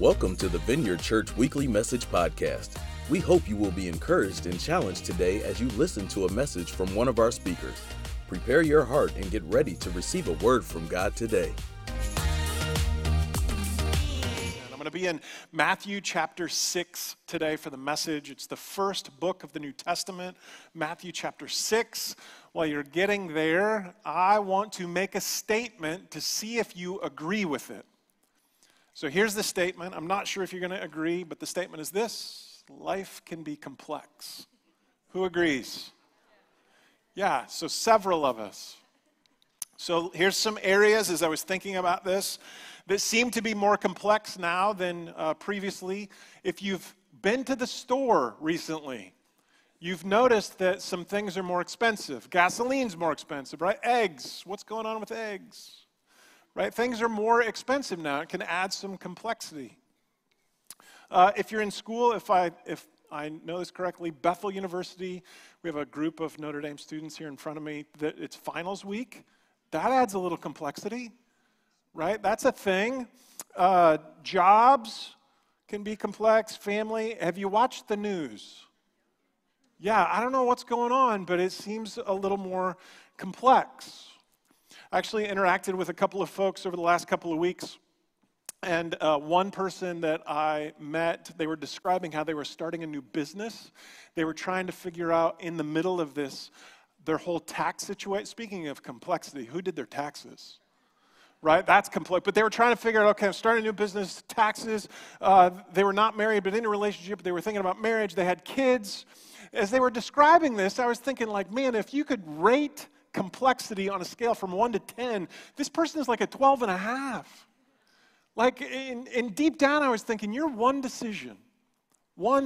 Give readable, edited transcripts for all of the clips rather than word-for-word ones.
Welcome to the Vineyard Church Weekly Message Podcast. We hope you will be encouraged and challenged today as you listen to a message from one of our speakers. Prepare your heart and get ready to receive a word from God today. I'm going to be in Matthew chapter 6 today for the message. It's the first book of the New Testament, Matthew chapter 6. While you're getting there, I want to make a statement to see if you agree with it. So here's the statement. I'm not sure if you're going to agree, but the statement is this: life can be complex. Who agrees? Yeah, so several of us. So here's some areas, as I was thinking about this, that seem to be more complex now than previously. If you've been to the store recently, you've noticed that some things are more expensive. Gasoline's more expensive, right? Eggs. What's going on with eggs? Right? Things are more expensive now. It can add some complexity. If you're in school, if I know this correctly, Bethel University, we have a group of Notre Dame students here in front of me. That it's finals week. That adds a little complexity, right? That's a thing. Jobs can be complex. Family. Have you watched the news? Yeah, I don't know what's going on, but it seems a little more complex. I actually interacted with a couple of folks over the last couple of weeks, and one person that I met, they were describing how they were starting a new business. They were trying to figure out in the middle of this, their whole tax situation. Speaking of complexity, who did their taxes? Right? That's complex. But they were trying to figure out, okay, I'm starting a new business, taxes. They were not married, but in a relationship. They were thinking about marriage. They had kids. As they were describing this, I was thinking, like, man, if you could rate complexity on a scale from 1 to 10, this person is like a 12 and a half. Like, in deep down, I was thinking, you're one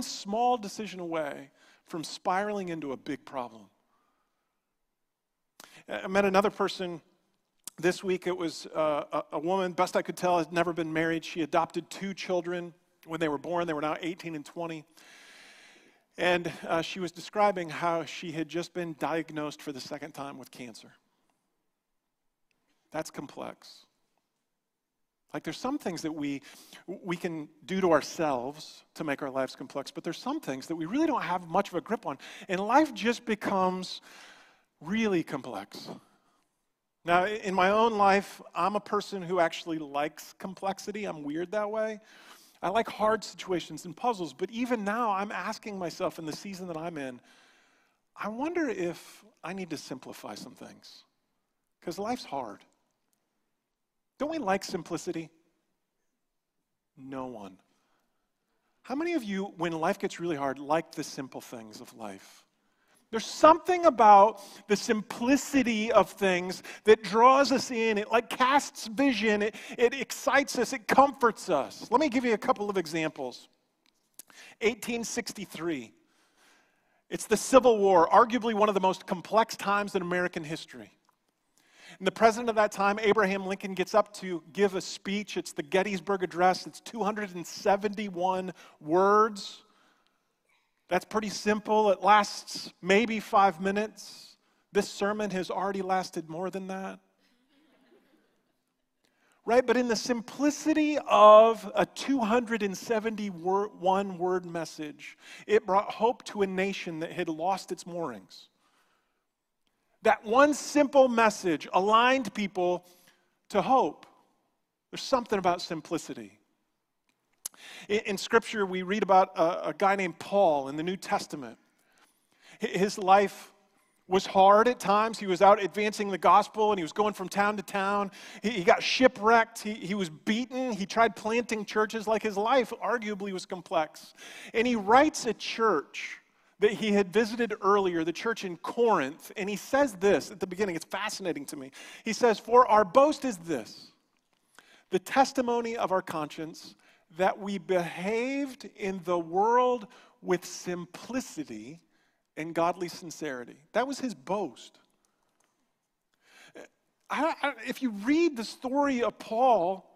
small decision away from spiraling into a big problem. I met another person this week. It was a woman, best I could tell, had never been married. She adopted two children when they were born. They were now 18 and 20. And she was describing how she had just been diagnosed for the second time with cancer. That's complex. Like, there's some things that we can do to ourselves to make our lives complex, but there's some things that we really don't have much of a grip on, and life just becomes really complex. Now, in my own life, I'm a person who actually likes complexity. I'm weird that way. I like hard situations and puzzles, but even now I'm asking myself in the season that I'm in, I wonder if I need to simplify some things, because life's hard. Don't we like simplicity? No one. How many of you, when life gets really hard, like the simple things of life? There's something about the simplicity of things that draws us in. It like casts vision. It excites us. It comforts us. Let me give you a couple of examples. 1863. It's the Civil War, arguably one of the most complex times in American history. And the president of that time, Abraham Lincoln, gets up to give a speech. It's the Gettysburg Address. It's 271 words. That's pretty simple. It lasts maybe 5 minutes. This sermon has already lasted more than that. Right? But in the simplicity of a 271-word message, it brought hope to a nation that had lost its moorings. That one simple message aligned people to hope. There's something about simplicity. In Scripture, we read about a guy named Paul in the New Testament. His life was hard at times. He was out advancing the gospel, and he was going from town to town. He got shipwrecked. He was beaten. He tried planting churches. Like, his life arguably was complex. And he writes a church that he had visited earlier, the church in Corinth, and he says this at the beginning. It's fascinating to me. He says, "For our boast is this, the testimony of our conscience, that we behaved in the world with simplicity and godly sincerity." That was his boast. If you read the story of Paul,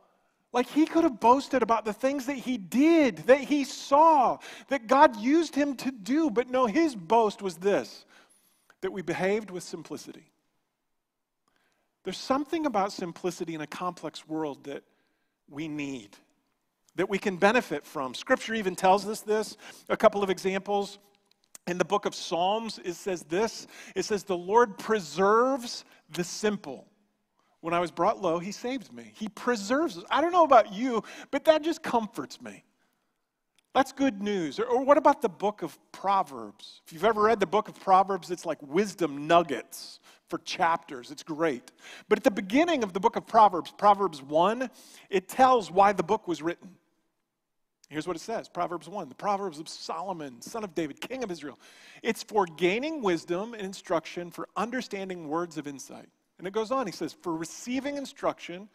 like, he could have boasted about the things that he did, that he saw, that God used him to do. But no, his boast was this, that we behaved with simplicity. There's something about simplicity in a complex world that we need. that we can benefit from. Scripture even tells us this. A couple of examples. In the book of Psalms, it says this. It says, the Lord preserves the simple. When I was brought low, he saved me. He preserves us. I don't know about you, but that just comforts me. That's good news. Or what about the book of Proverbs? If you've ever read the book of Proverbs, it's like wisdom nuggets for chapters. It's great. But at the beginning of the book of Proverbs, Proverbs 1, it tells why the book was written. Here's what it says, Proverbs 1, the Proverbs of Solomon, son of David, king of Israel. It's for gaining wisdom and instruction, for understanding words of insight. And it goes on, he says, for receiving instruction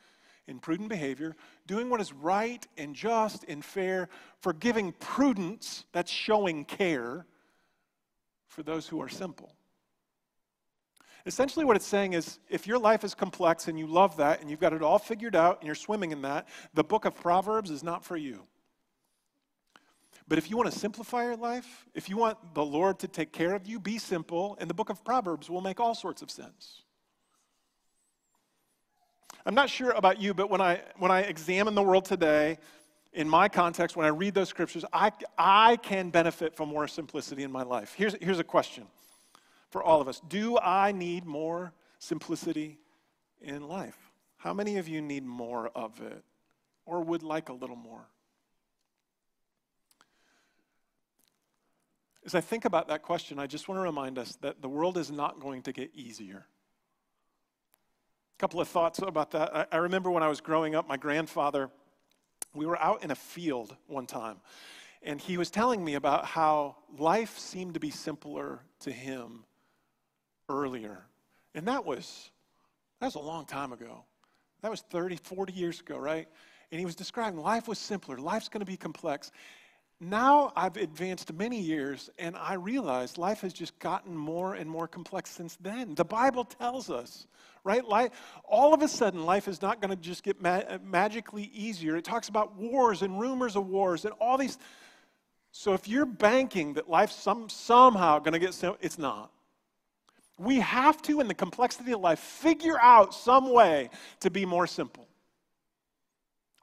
in prudent behavior, doing what is right and just and fair, for giving prudence, that's showing care, for those who are simple. Essentially what it's saying is, if your life is complex and you love that and you've got it all figured out and you're swimming in that, the book of Proverbs is not for you. But if you want to simplify your life, if you want the Lord to take care of you, be simple, and the book of Proverbs will make all sorts of sense. I'm not sure about you, but when I examine the world today, in my context, when I read those scriptures, I can benefit from more simplicity in my life. Here's a question for all of us. Do I need more simplicity in life? How many of you need more of it or would like a little more? As I think about that question, I just want to remind us that the world is not going to get easier. Couple of thoughts about that. I remember when I was growing up, my grandfather, we were out in a field one time, and he was telling me about how life seemed to be simpler to him earlier. And that was a long time ago. That was 30, 40 years ago, right? And he was describing life was simpler. Life's going to be complex. Now I've advanced many years, and I realize life has just gotten more and more complex since then. The Bible tells us, right? Life, all of a sudden, life is not going to just get magically easier. It talks about wars and rumors of wars and all these. So if you're banking that life's somehow going to get simpler, it's not. We have to, in the complexity of life, figure out some way to be more simple,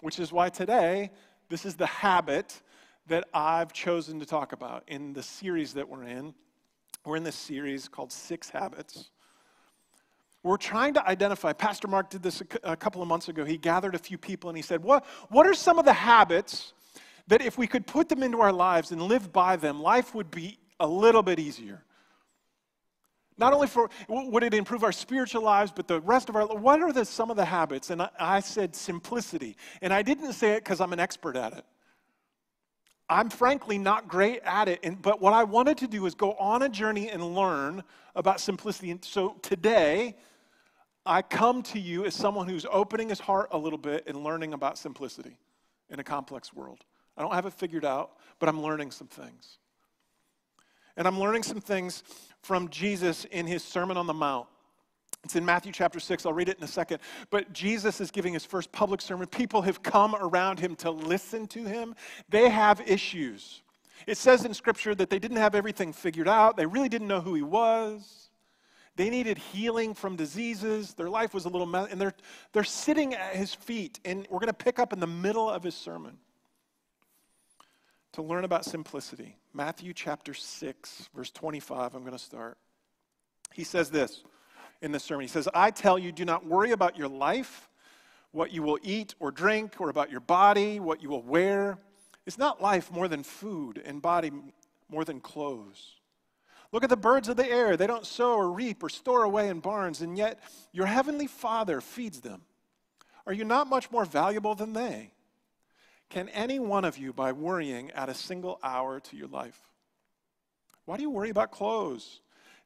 which is why today this is the habit that I've chosen to talk about in the series that we're in. We're in this series called 6 Habits. We're trying to identify, Pastor Mark did this a couple of months ago. He gathered a few people and he said, what are some of the habits that if we could put them into our lives and live by them, life would be a little bit easier? Not only would it improve our spiritual lives, but the rest of our lives. What are some of the habits? And I said simplicity. And I didn't say it because I'm an expert at it. I'm frankly not great at it, but what I wanted to do is go on a journey and learn about simplicity. And so today, I come to you as someone who's opening his heart a little bit and learning about simplicity in a complex world. I don't have it figured out, but I'm learning some things. And I'm learning some things from Jesus in his Sermon on the Mount. It's in Matthew chapter 6. I'll read it in a second. But Jesus is giving his first public sermon. People have come around him to listen to him. They have issues. It says in Scripture that they didn't have everything figured out. They really didn't know who he was. They needed healing from diseases. Their life was a little messy. And they're sitting at his feet. And we're going to pick up in the middle of his sermon to learn about simplicity. Matthew chapter 6, verse 25. I'm going to start. He says this. In this sermon, he says, I tell you, do not worry about your life, what you will eat or drink, or about your body, what you will wear. It's not life more than food and body more than clothes. Look at the birds of the air. They don't sow or reap or store away in barns, and yet your heavenly Father feeds them. Are you not much more valuable than they? Can any one of you, by worrying, add a single hour to your life? Why do you worry about clothes?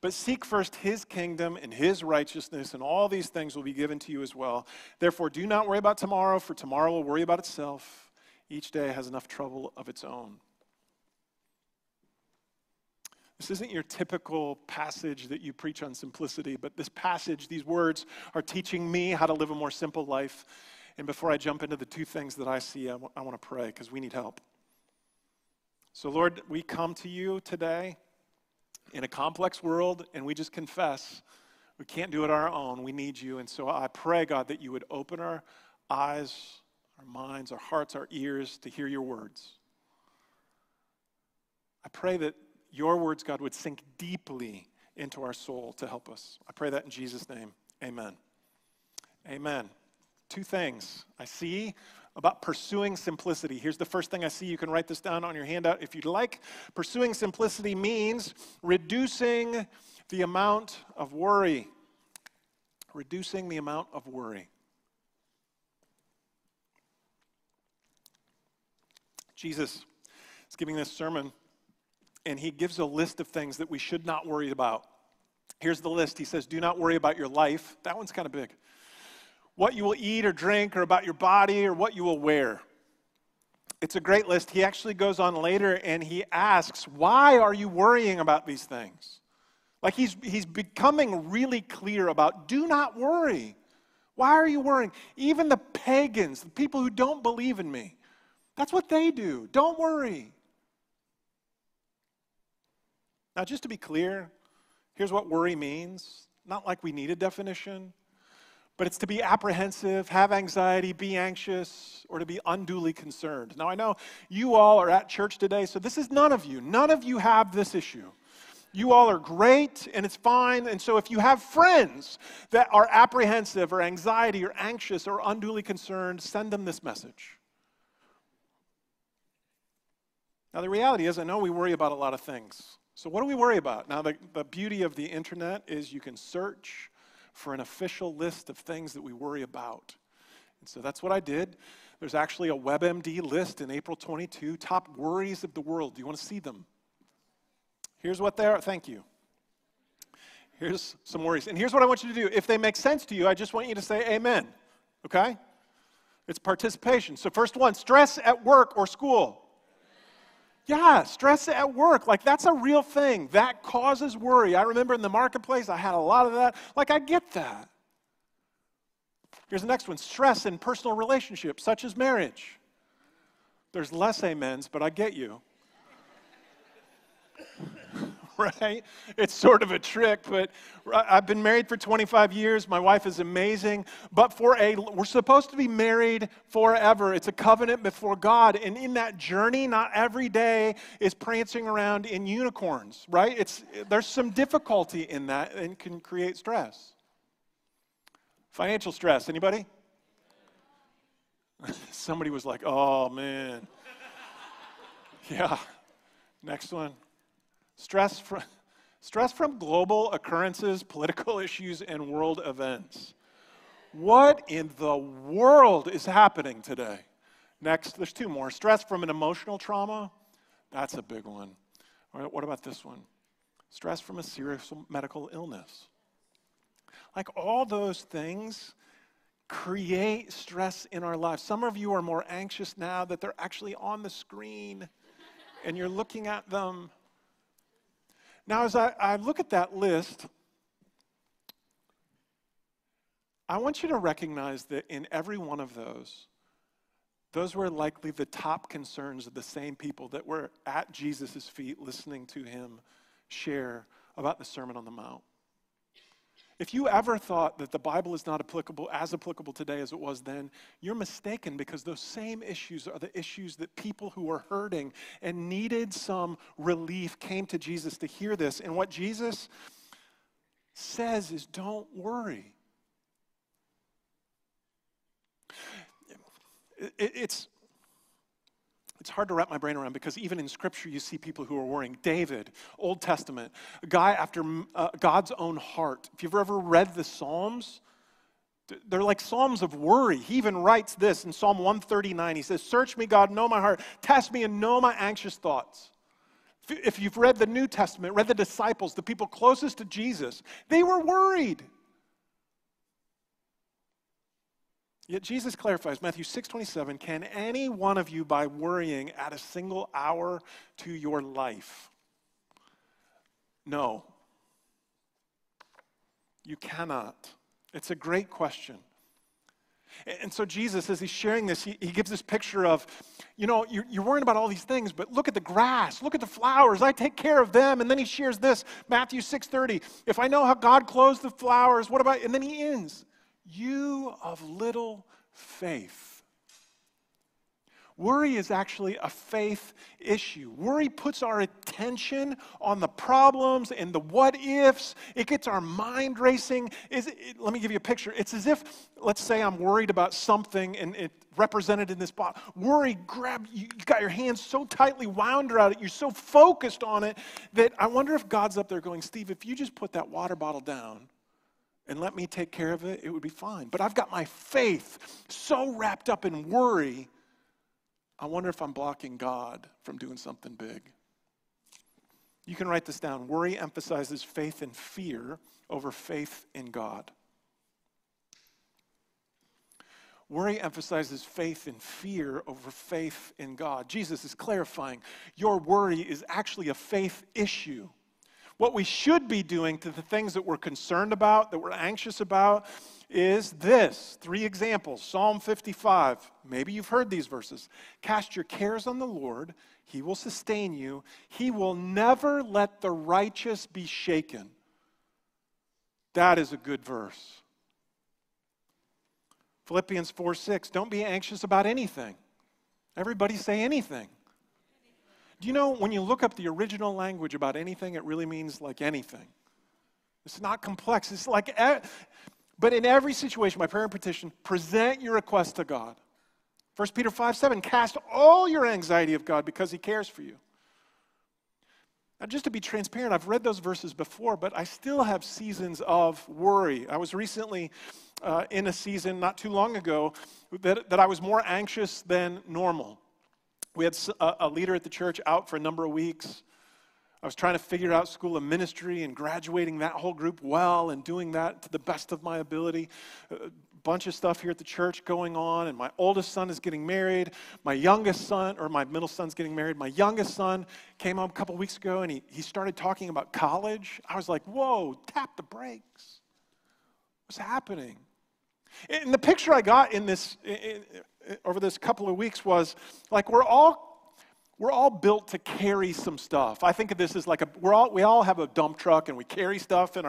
But seek first his kingdom and his righteousness, and all these things will be given to you as well. Therefore, do not worry about tomorrow, for tomorrow will worry about itself. Each day has enough trouble of its own. This isn't your typical passage that you preach on simplicity, but this passage, these words, are teaching me how to live a more simple life. And before I jump into the two things that I see, I want to pray because we need help. So Lord, we come to you today in a complex world, and we just confess we can't do it on our own. We need you. And so I pray, God, that you would open our eyes, our minds, our hearts, our ears to hear your words. I pray that your words, God, would sink deeply into our soul to help us. I pray that in Jesus' name. Amen. Amen. Two things I see about pursuing simplicity. Here's the first thing I see. You can write this down on your handout if you'd like. Pursuing simplicity means reducing the amount of worry. Reducing the amount of worry. Jesus is giving this sermon, and he gives a list of things that we should not worry about. Here's the list. He says, do not worry about your life. That one's kind of big. What you will eat or drink, or about your body, or what you will wear. It's a great list. He actually goes on later and he asks, why are you worrying about these things? Like he's becoming really clear about, do not worry. Why are you worrying? Even the pagans, the people who don't believe in me, that's what they do. Don't worry. Now, just to be clear, here's what worry means. Not like we need a definition. But it's to be apprehensive, have anxiety, be anxious, or to be unduly concerned. Now, I know you all are at church today, so this is none of you. None of you have this issue. You all are great, and it's fine. And so if you have friends that are apprehensive or anxiety or anxious or unduly concerned, send them this message. Now, the reality is, I know we worry about a lot of things. So what do we worry about? Now, the beauty of the internet is you can search for an official list of things that we worry about. And so that's what I did. There's actually a WebMD list in April 22, top worries of the world. Do you want to see them? Here's what they are. Thank you. Here's some worries. And here's what I want you to do. If they make sense to you, I just want you to say amen, okay? It's participation. So first one, stress at work or school. Yeah, stress at work, like that's a real thing. That causes worry. I remember in the marketplace, I had a lot of that. Like, I get that. Here's the next one, stress in personal relationships, such as marriage. There's less amens, but I get you. Right? It's sort of a trick, but I've been married for 25 years. My wife is amazing. But we're supposed to be married forever. It's a covenant before God. And in that journey, not every day is prancing around in unicorns, right? There's some difficulty in that and can create stress. Financial stress, anybody? Somebody was like, oh, man. Yeah. Next one. Stress from global occurrences, political issues, and world events. What in the world is happening today? Next, there's two more. Stress from an emotional trauma. That's a big one. All right, what about this one? Stress from a serious medical illness. Like all those things create stress in our lives. Some of you are more anxious now that they're actually on the screen and you're looking at them. Now, as I look at that list, I want you to recognize that in every one of those were likely the top concerns of the same people that were at Jesus' feet listening to him share about the Sermon on the Mount. If you ever thought that the Bible is not as applicable today as it was then, you're mistaken, because those same issues are the issues that people who were hurting and needed some relief came to Jesus to hear this. And what Jesus says is, don't worry. It's hard to wrap my brain around, because even in Scripture, you see people who are worrying. David, Old Testament, a guy after God's own heart. If you've ever read the Psalms, they're like Psalms of worry. He even writes this in Psalm 139. He says, search me, God, know my heart. Test me and know my anxious thoughts. If you've read the New Testament, read the disciples, the people closest to Jesus, they were worried. Yet Jesus clarifies, Matthew 6:27, can any one of you by worrying add a single hour to your life? No. You cannot. It's a great question. And so Jesus, as he's sharing this, he gives this picture of, you know, you're worrying about all these things, but look at the grass, look at the flowers, I take care of them. And then he shares this, Matthew 6:30, if I know how God clothes the flowers, what about, and then he ends, you of little faith. Worry is actually a faith issue. Worry puts our attention on the problems and the what ifs. It gets our mind racing. Let me give you a picture. It's as if, let's say I'm worried about something and it represented in this bottle. Worry, you got your hands so tightly wound around it, you're so focused on it that I wonder if God's up there going, Steve, if you just put that water bottle down and let me take care of it, it would be fine. But I've got my faith so wrapped up in worry, I wonder if I'm blocking God from doing something big. You can write this down. Worry emphasizes faith and fear over faith in God. Worry emphasizes faith and fear over faith in God. Jesus is clarifying, your worry is actually a faith issue. What we should be doing to the things that we're concerned about, that we're anxious about, is this. 3 examples. Psalm 55. Maybe you've heard these verses. Cast your cares on the Lord. He will sustain you. He will never let the righteous be shaken. That is a good verse. Philippians 4:6. Don't be anxious about anything. Everybody say anything. Do you know, when you look up the original language about anything, it really means like anything. It's not complex. It's like, but in every situation, my prayer and petition, present your request to God. First Peter 5:7, cast all your anxiety of God because he cares for you. Now, just to be transparent, I've read those verses before, but I still have seasons of worry. I was recently in a season not too long ago that I was more anxious than normal. We had a leader at the church out for a number of weeks. I was trying to figure out school of ministry and graduating that whole group well and doing that to the best of my ability. A bunch of stuff here at the church going on, and my oldest son is getting married. My middle son's getting married. My youngest son came home a couple weeks ago, and he started talking about college. I was like, whoa, tap the brakes. What's happening? And the picture I got in this over this couple of weeks was like we're all built to carry some stuff. I think of this as like we all have a dump truck and we carry stuff in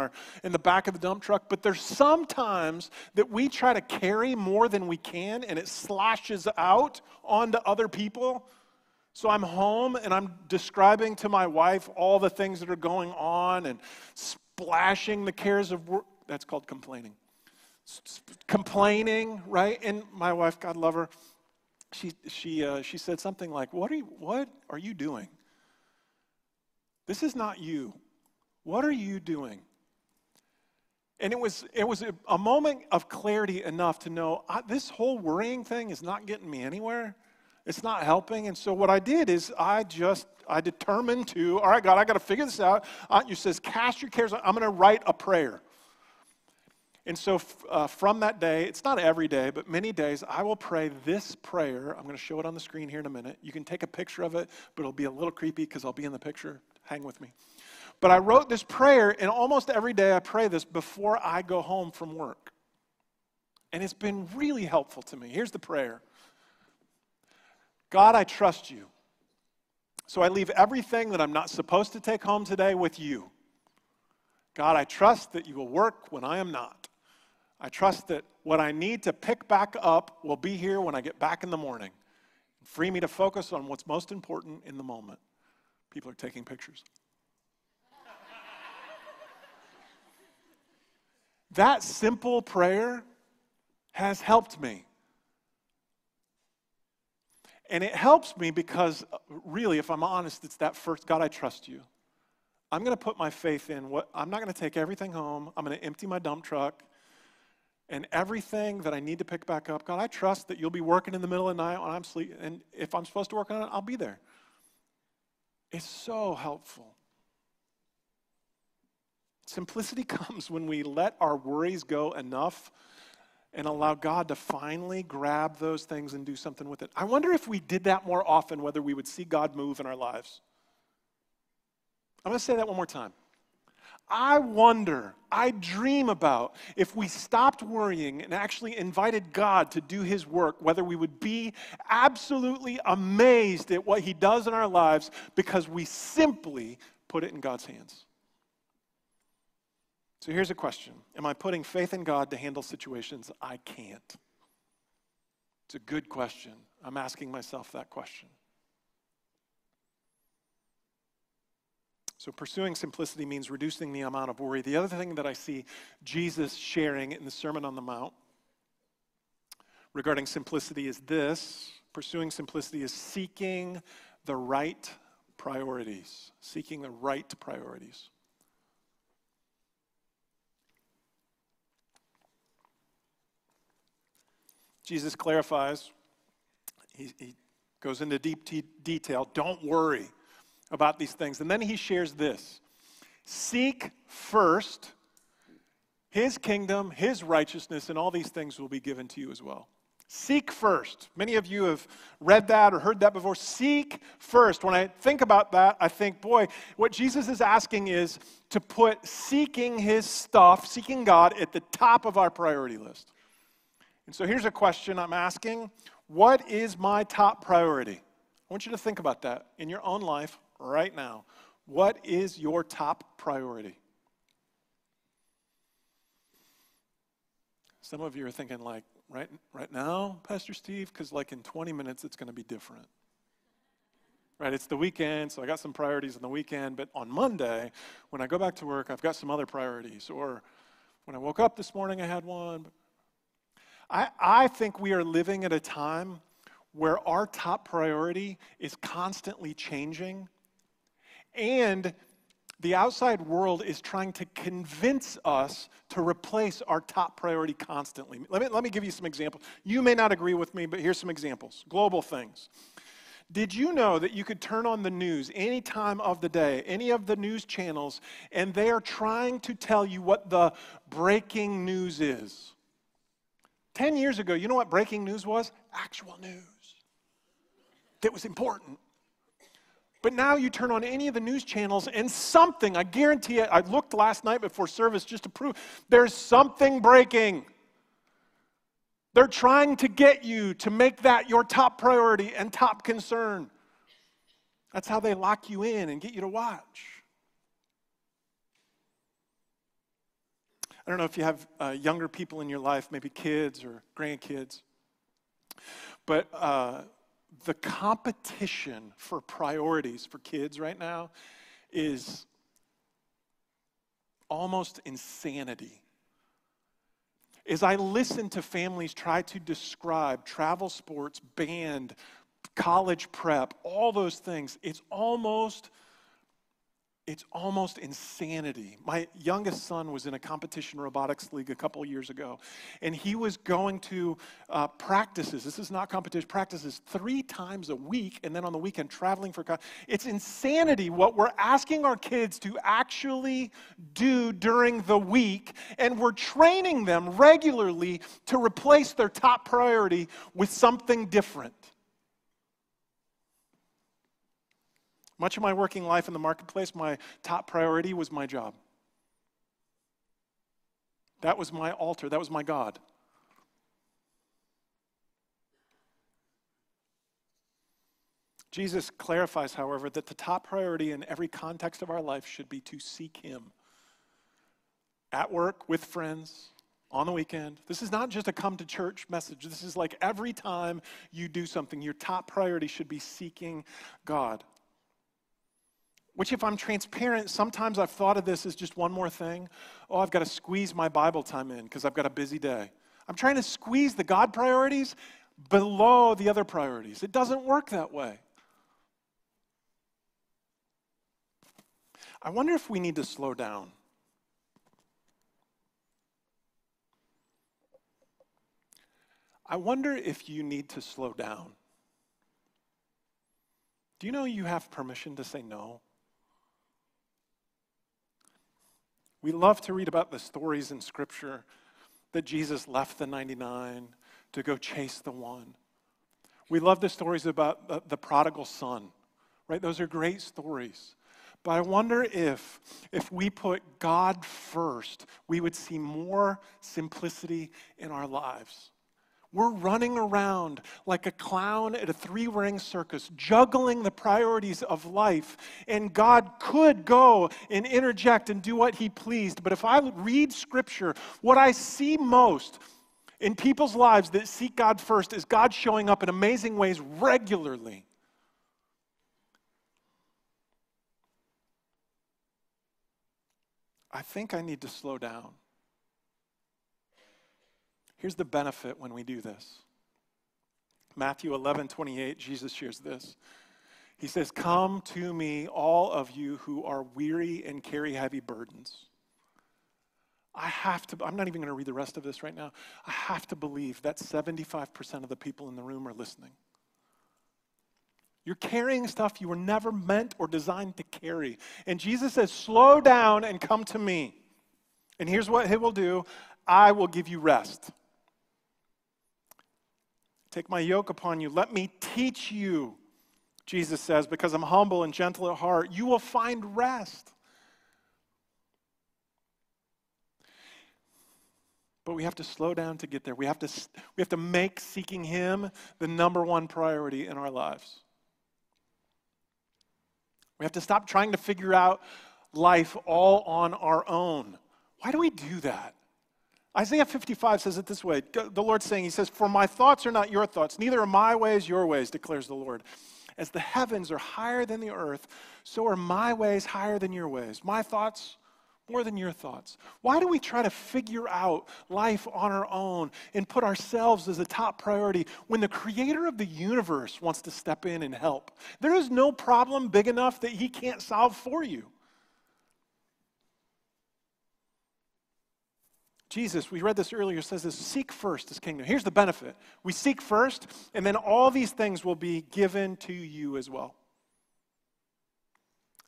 the back of the dump truck. But there's sometimes that we try to carry more than we can and it slashes out onto other people. So I'm home and I'm describing to my wife all the things that are going on and splashing the cares of work. That's called complaining. Complaining, right? And my wife, God love her, she said something like, "What are you doing? This is not you. What are you doing?" And it was a moment of clarity enough to know this whole worrying thing is not getting me anywhere. It's not helping. And so what I did is I determined to, all right, God, I got to figure this out. Aunt you says, cast your cares. I'm going to write a prayer. And so from that day, it's not every day, but many days, I will pray this prayer. I'm going to show it on the screen here in a minute. You can take a picture of it, but it'll be a little creepy because I'll be in the picture. Hang with me. But I wrote this prayer, and almost every day I pray this before I go home from work. And it's been really helpful to me. Here's the prayer. God, I trust you. So I leave everything that I'm not supposed to take home today with you. God, I trust that you will work when I am not. I trust that what I need to pick back up will be here when I get back in the morning. Free me to focus on what's most important in the moment. People are taking pictures. That simple prayer has helped me. And it helps me because, really, if I'm honest, it's that first, God, I trust you. I'm going to put my faith in what, I'm not going to take everything home. I'm going to empty my dump truck and everything that I need to pick back up. God, I trust that you'll be working in the middle of the night when I'm sleeping. And if I'm supposed to work on it, I'll be there. It's so helpful. Simplicity comes when we let our worries go enough and allow God to finally grab those things and do something with it. I wonder if we did that more often, whether we would see God move in our lives. I'm going to say that one more time. I wonder, I dream about if we stopped worrying and actually invited God to do his work, whether we would be absolutely amazed at what he does in our lives because we simply put it in God's hands. So here's a question. Am I putting faith in God to handle situations I can't? It's a good question. I'm asking myself that question. So pursuing simplicity means reducing the amount of worry. The other thing that I see Jesus sharing in the Sermon on the Mount regarding simplicity is this. Pursuing simplicity is seeking the right priorities. Seeking the right priorities. Jesus clarifies. He goes into deep detail. Don't worry about these things. And then he shares this. Seek first his kingdom, his righteousness, and all these things will be given to you as well. Seek first. Many of you have read that or heard that before. Seek first. When I think about that, I think, boy, what Jesus is asking is to put seeking his stuff, seeking God, at the top of our priority list. And so here's a question I'm asking. What is my top priority? I want you to think about that in your own life. Right now, what is your top priority? Some of you are thinking like, right now, Pastor Steve, because like in 20 minutes it's going to be different. Right, it's the weekend, so I got some priorities on the weekend, but on Monday, when I go back to work, I've got some other priorities. Or when I woke up this morning, I had one. I think we are living at a time where our top priority is constantly changing. And the outside world is trying to convince us to replace our top priority constantly. Let me give you some examples. You may not agree with me, but here's some examples. Global things. Did you know that you could turn on the news any time of the day, any of the news channels, and they are trying to tell you what the breaking news is? 10 years ago, you know what breaking news was? Actual news. That was important. But now you turn on any of the news channels and something, I guarantee it, I looked last night before service just to prove, there's something breaking. They're trying to get you to make that your top priority and top concern. That's how they lock you in and get you to watch. I don't know if you have younger people in your life, maybe kids or grandkids, but the competition for priorities for kids right now is almost insanity. As I listen to families try to describe travel, sports, band, college prep, all those things, it's almost insanity. My youngest son was in a competition robotics league a couple years ago, and he was going to practices. This is not competition, practices 3 times a week, and then on the weekend traveling for. It's insanity what we're asking our kids to actually do during the week, and we're training them regularly to replace their top priority with something different. Much of my working life in the marketplace, my top priority was my job. That was my altar. That was my God. Jesus clarifies, however, that the top priority in every context of our life should be to seek him. At work, with friends, on the weekend. This is not just a come to church message. This is like every time you do something, your top priority should be seeking God. Which, if I'm transparent, sometimes I've thought of this as just one more thing. Oh, I've got to squeeze my Bible time in because I've got a busy day. I'm trying to squeeze the God priorities below the other priorities. It doesn't work that way. I wonder if we need to slow down. I wonder if you need to slow down. Do you know you have permission to say no? We love to read about the stories in Scripture that Jesus left the 99 to go chase the one. We love the stories about the prodigal son, right? Those are great stories. But I wonder if we put God first, we would see more simplicity in our lives. We're running around like a clown at a three-ring circus, juggling the priorities of life, and God could go and interject and do what he pleased. But if I read Scripture, what I see most in people's lives that seek God first is God showing up in amazing ways regularly. I think I need to slow down. Here's the benefit when we do this. Matthew 11:28, Jesus shares this. He says, "Come to me, all of you who are weary and carry heavy burdens." I'm not even going to read the rest of this right now. I have to believe that 75% of the people in the room are listening. You're carrying stuff you were never meant or designed to carry. And Jesus says, slow down and come to me. And here's what he will do. I will give you rest. Take my yoke upon you. Let me teach you, Jesus says, because I'm humble and gentle at heart. You will find rest. But we have to slow down to get there. We have to make seeking him the number one priority in our lives. We have to stop trying to figure out life all on our own. Why do we do that? Isaiah 55 says it this way. The Lord's saying, he says, "For my thoughts are not your thoughts, neither are my ways your ways, declares the Lord. As the heavens are higher than the earth, so are my ways higher than your ways. My thoughts more than your thoughts." Why do we try to figure out life on our own and put ourselves as a top priority when the creator of the universe wants to step in and help? There is no problem big enough that he can't solve for you. Jesus, we read this earlier, says this, seek first his kingdom. Here's the benefit. We seek first, and then all these things will be given to you as well.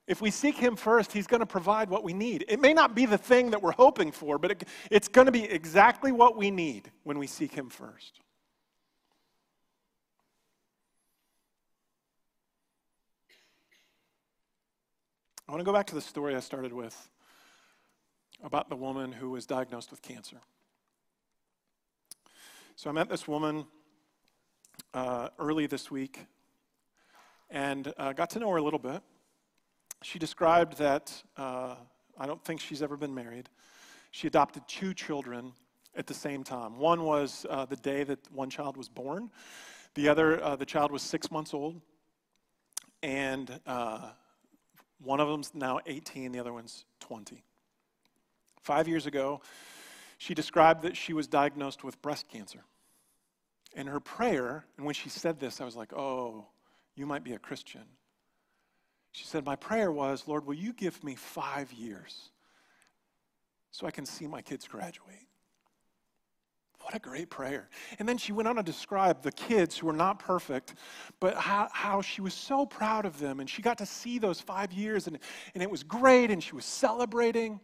If we seek him first, he's going to provide what we need. It may not be the thing that we're hoping for, but it's going to be exactly what we need when we seek him first. I want to go back to the story I started with about the woman who was diagnosed with cancer. So I met this woman early this week and got to know her a little bit. She described that, I don't think she's ever been married. She adopted two children at the same time. One was the day that one child was born. The other, the child was 6 months old. And one of them's now 18, the other one's 20. 5 years ago, she described that she was diagnosed with breast cancer. And her prayer, and when she said this, I was like, oh, you might be a Christian. She said, my prayer was, Lord, will you give me 5 years so I can see my kids graduate? What a great prayer. And then she went on to describe the kids who were not perfect, but how she was so proud of them. And she got to see those 5 years, and it was great, and she was celebrating.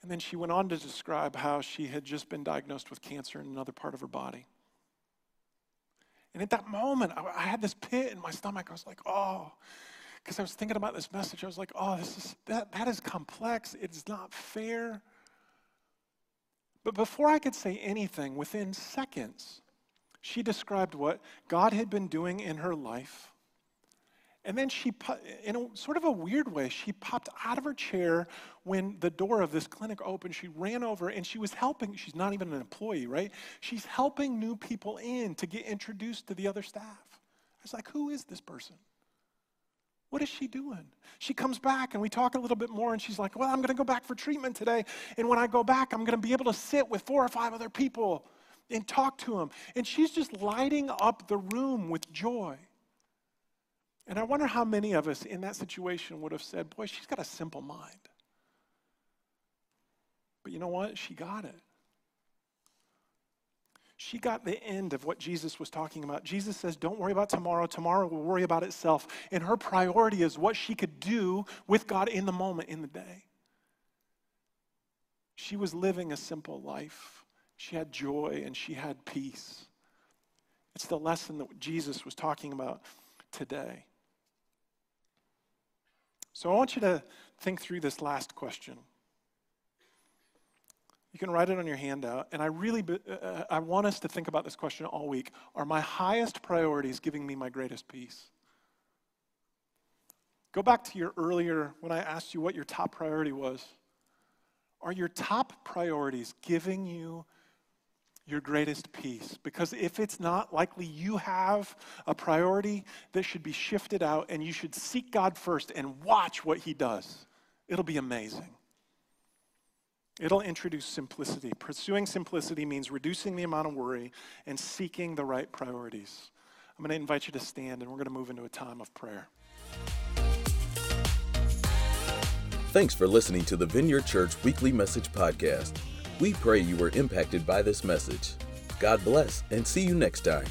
And then she went on to describe how she had just been diagnosed with cancer in another part of her body. And at that moment, I had this pit in my stomach. I was like, oh, because I was thinking about this message. I was like, oh, that is complex. It's not fair. But before I could say anything, within seconds, she described what God had been doing in her life. And then she, in a sort of a weird way, she popped out of her chair when the door of this clinic opened. She ran over and she was helping. She's not even an employee, right? She's helping new people in to get introduced to the other staff. I was like, who is this person? What is she doing? She comes back and we talk a little bit more and she's like, well, I'm going to go back for treatment today. And when I go back, I'm going to be able to sit with 4 or 5 other people and talk to them. And she's just lighting up the room with joy. And I wonder how many of us in that situation would have said, boy, she's got a simple mind. But you know what? She got it. She got the end of what Jesus was talking about. Jesus says, don't worry about tomorrow. Tomorrow will worry about itself. And her priority is what she could do with God in the moment, in the day. She was living a simple life. She had joy and she had peace. It's the lesson that Jesus was talking about today. So I want you to think through this last question. You can write it on your handout. And I want us to think about this question all week. Are my highest priorities giving me my greatest peace? Go back to your earlier, when I asked you what your top priority was. Are your top priorities giving you your greatest peace? Because if it's not, likely you have a priority that should be shifted out, and you should seek God first and watch what he does. It'll be amazing. It'll introduce simplicity. Pursuing simplicity means reducing the amount of worry and seeking the right priorities. I'm going to invite you to stand, and we're going to move into a time of prayer. Thanks for listening to the Vineyard Church Weekly Message Podcast. We pray you were impacted by this message. God bless, and see you next time.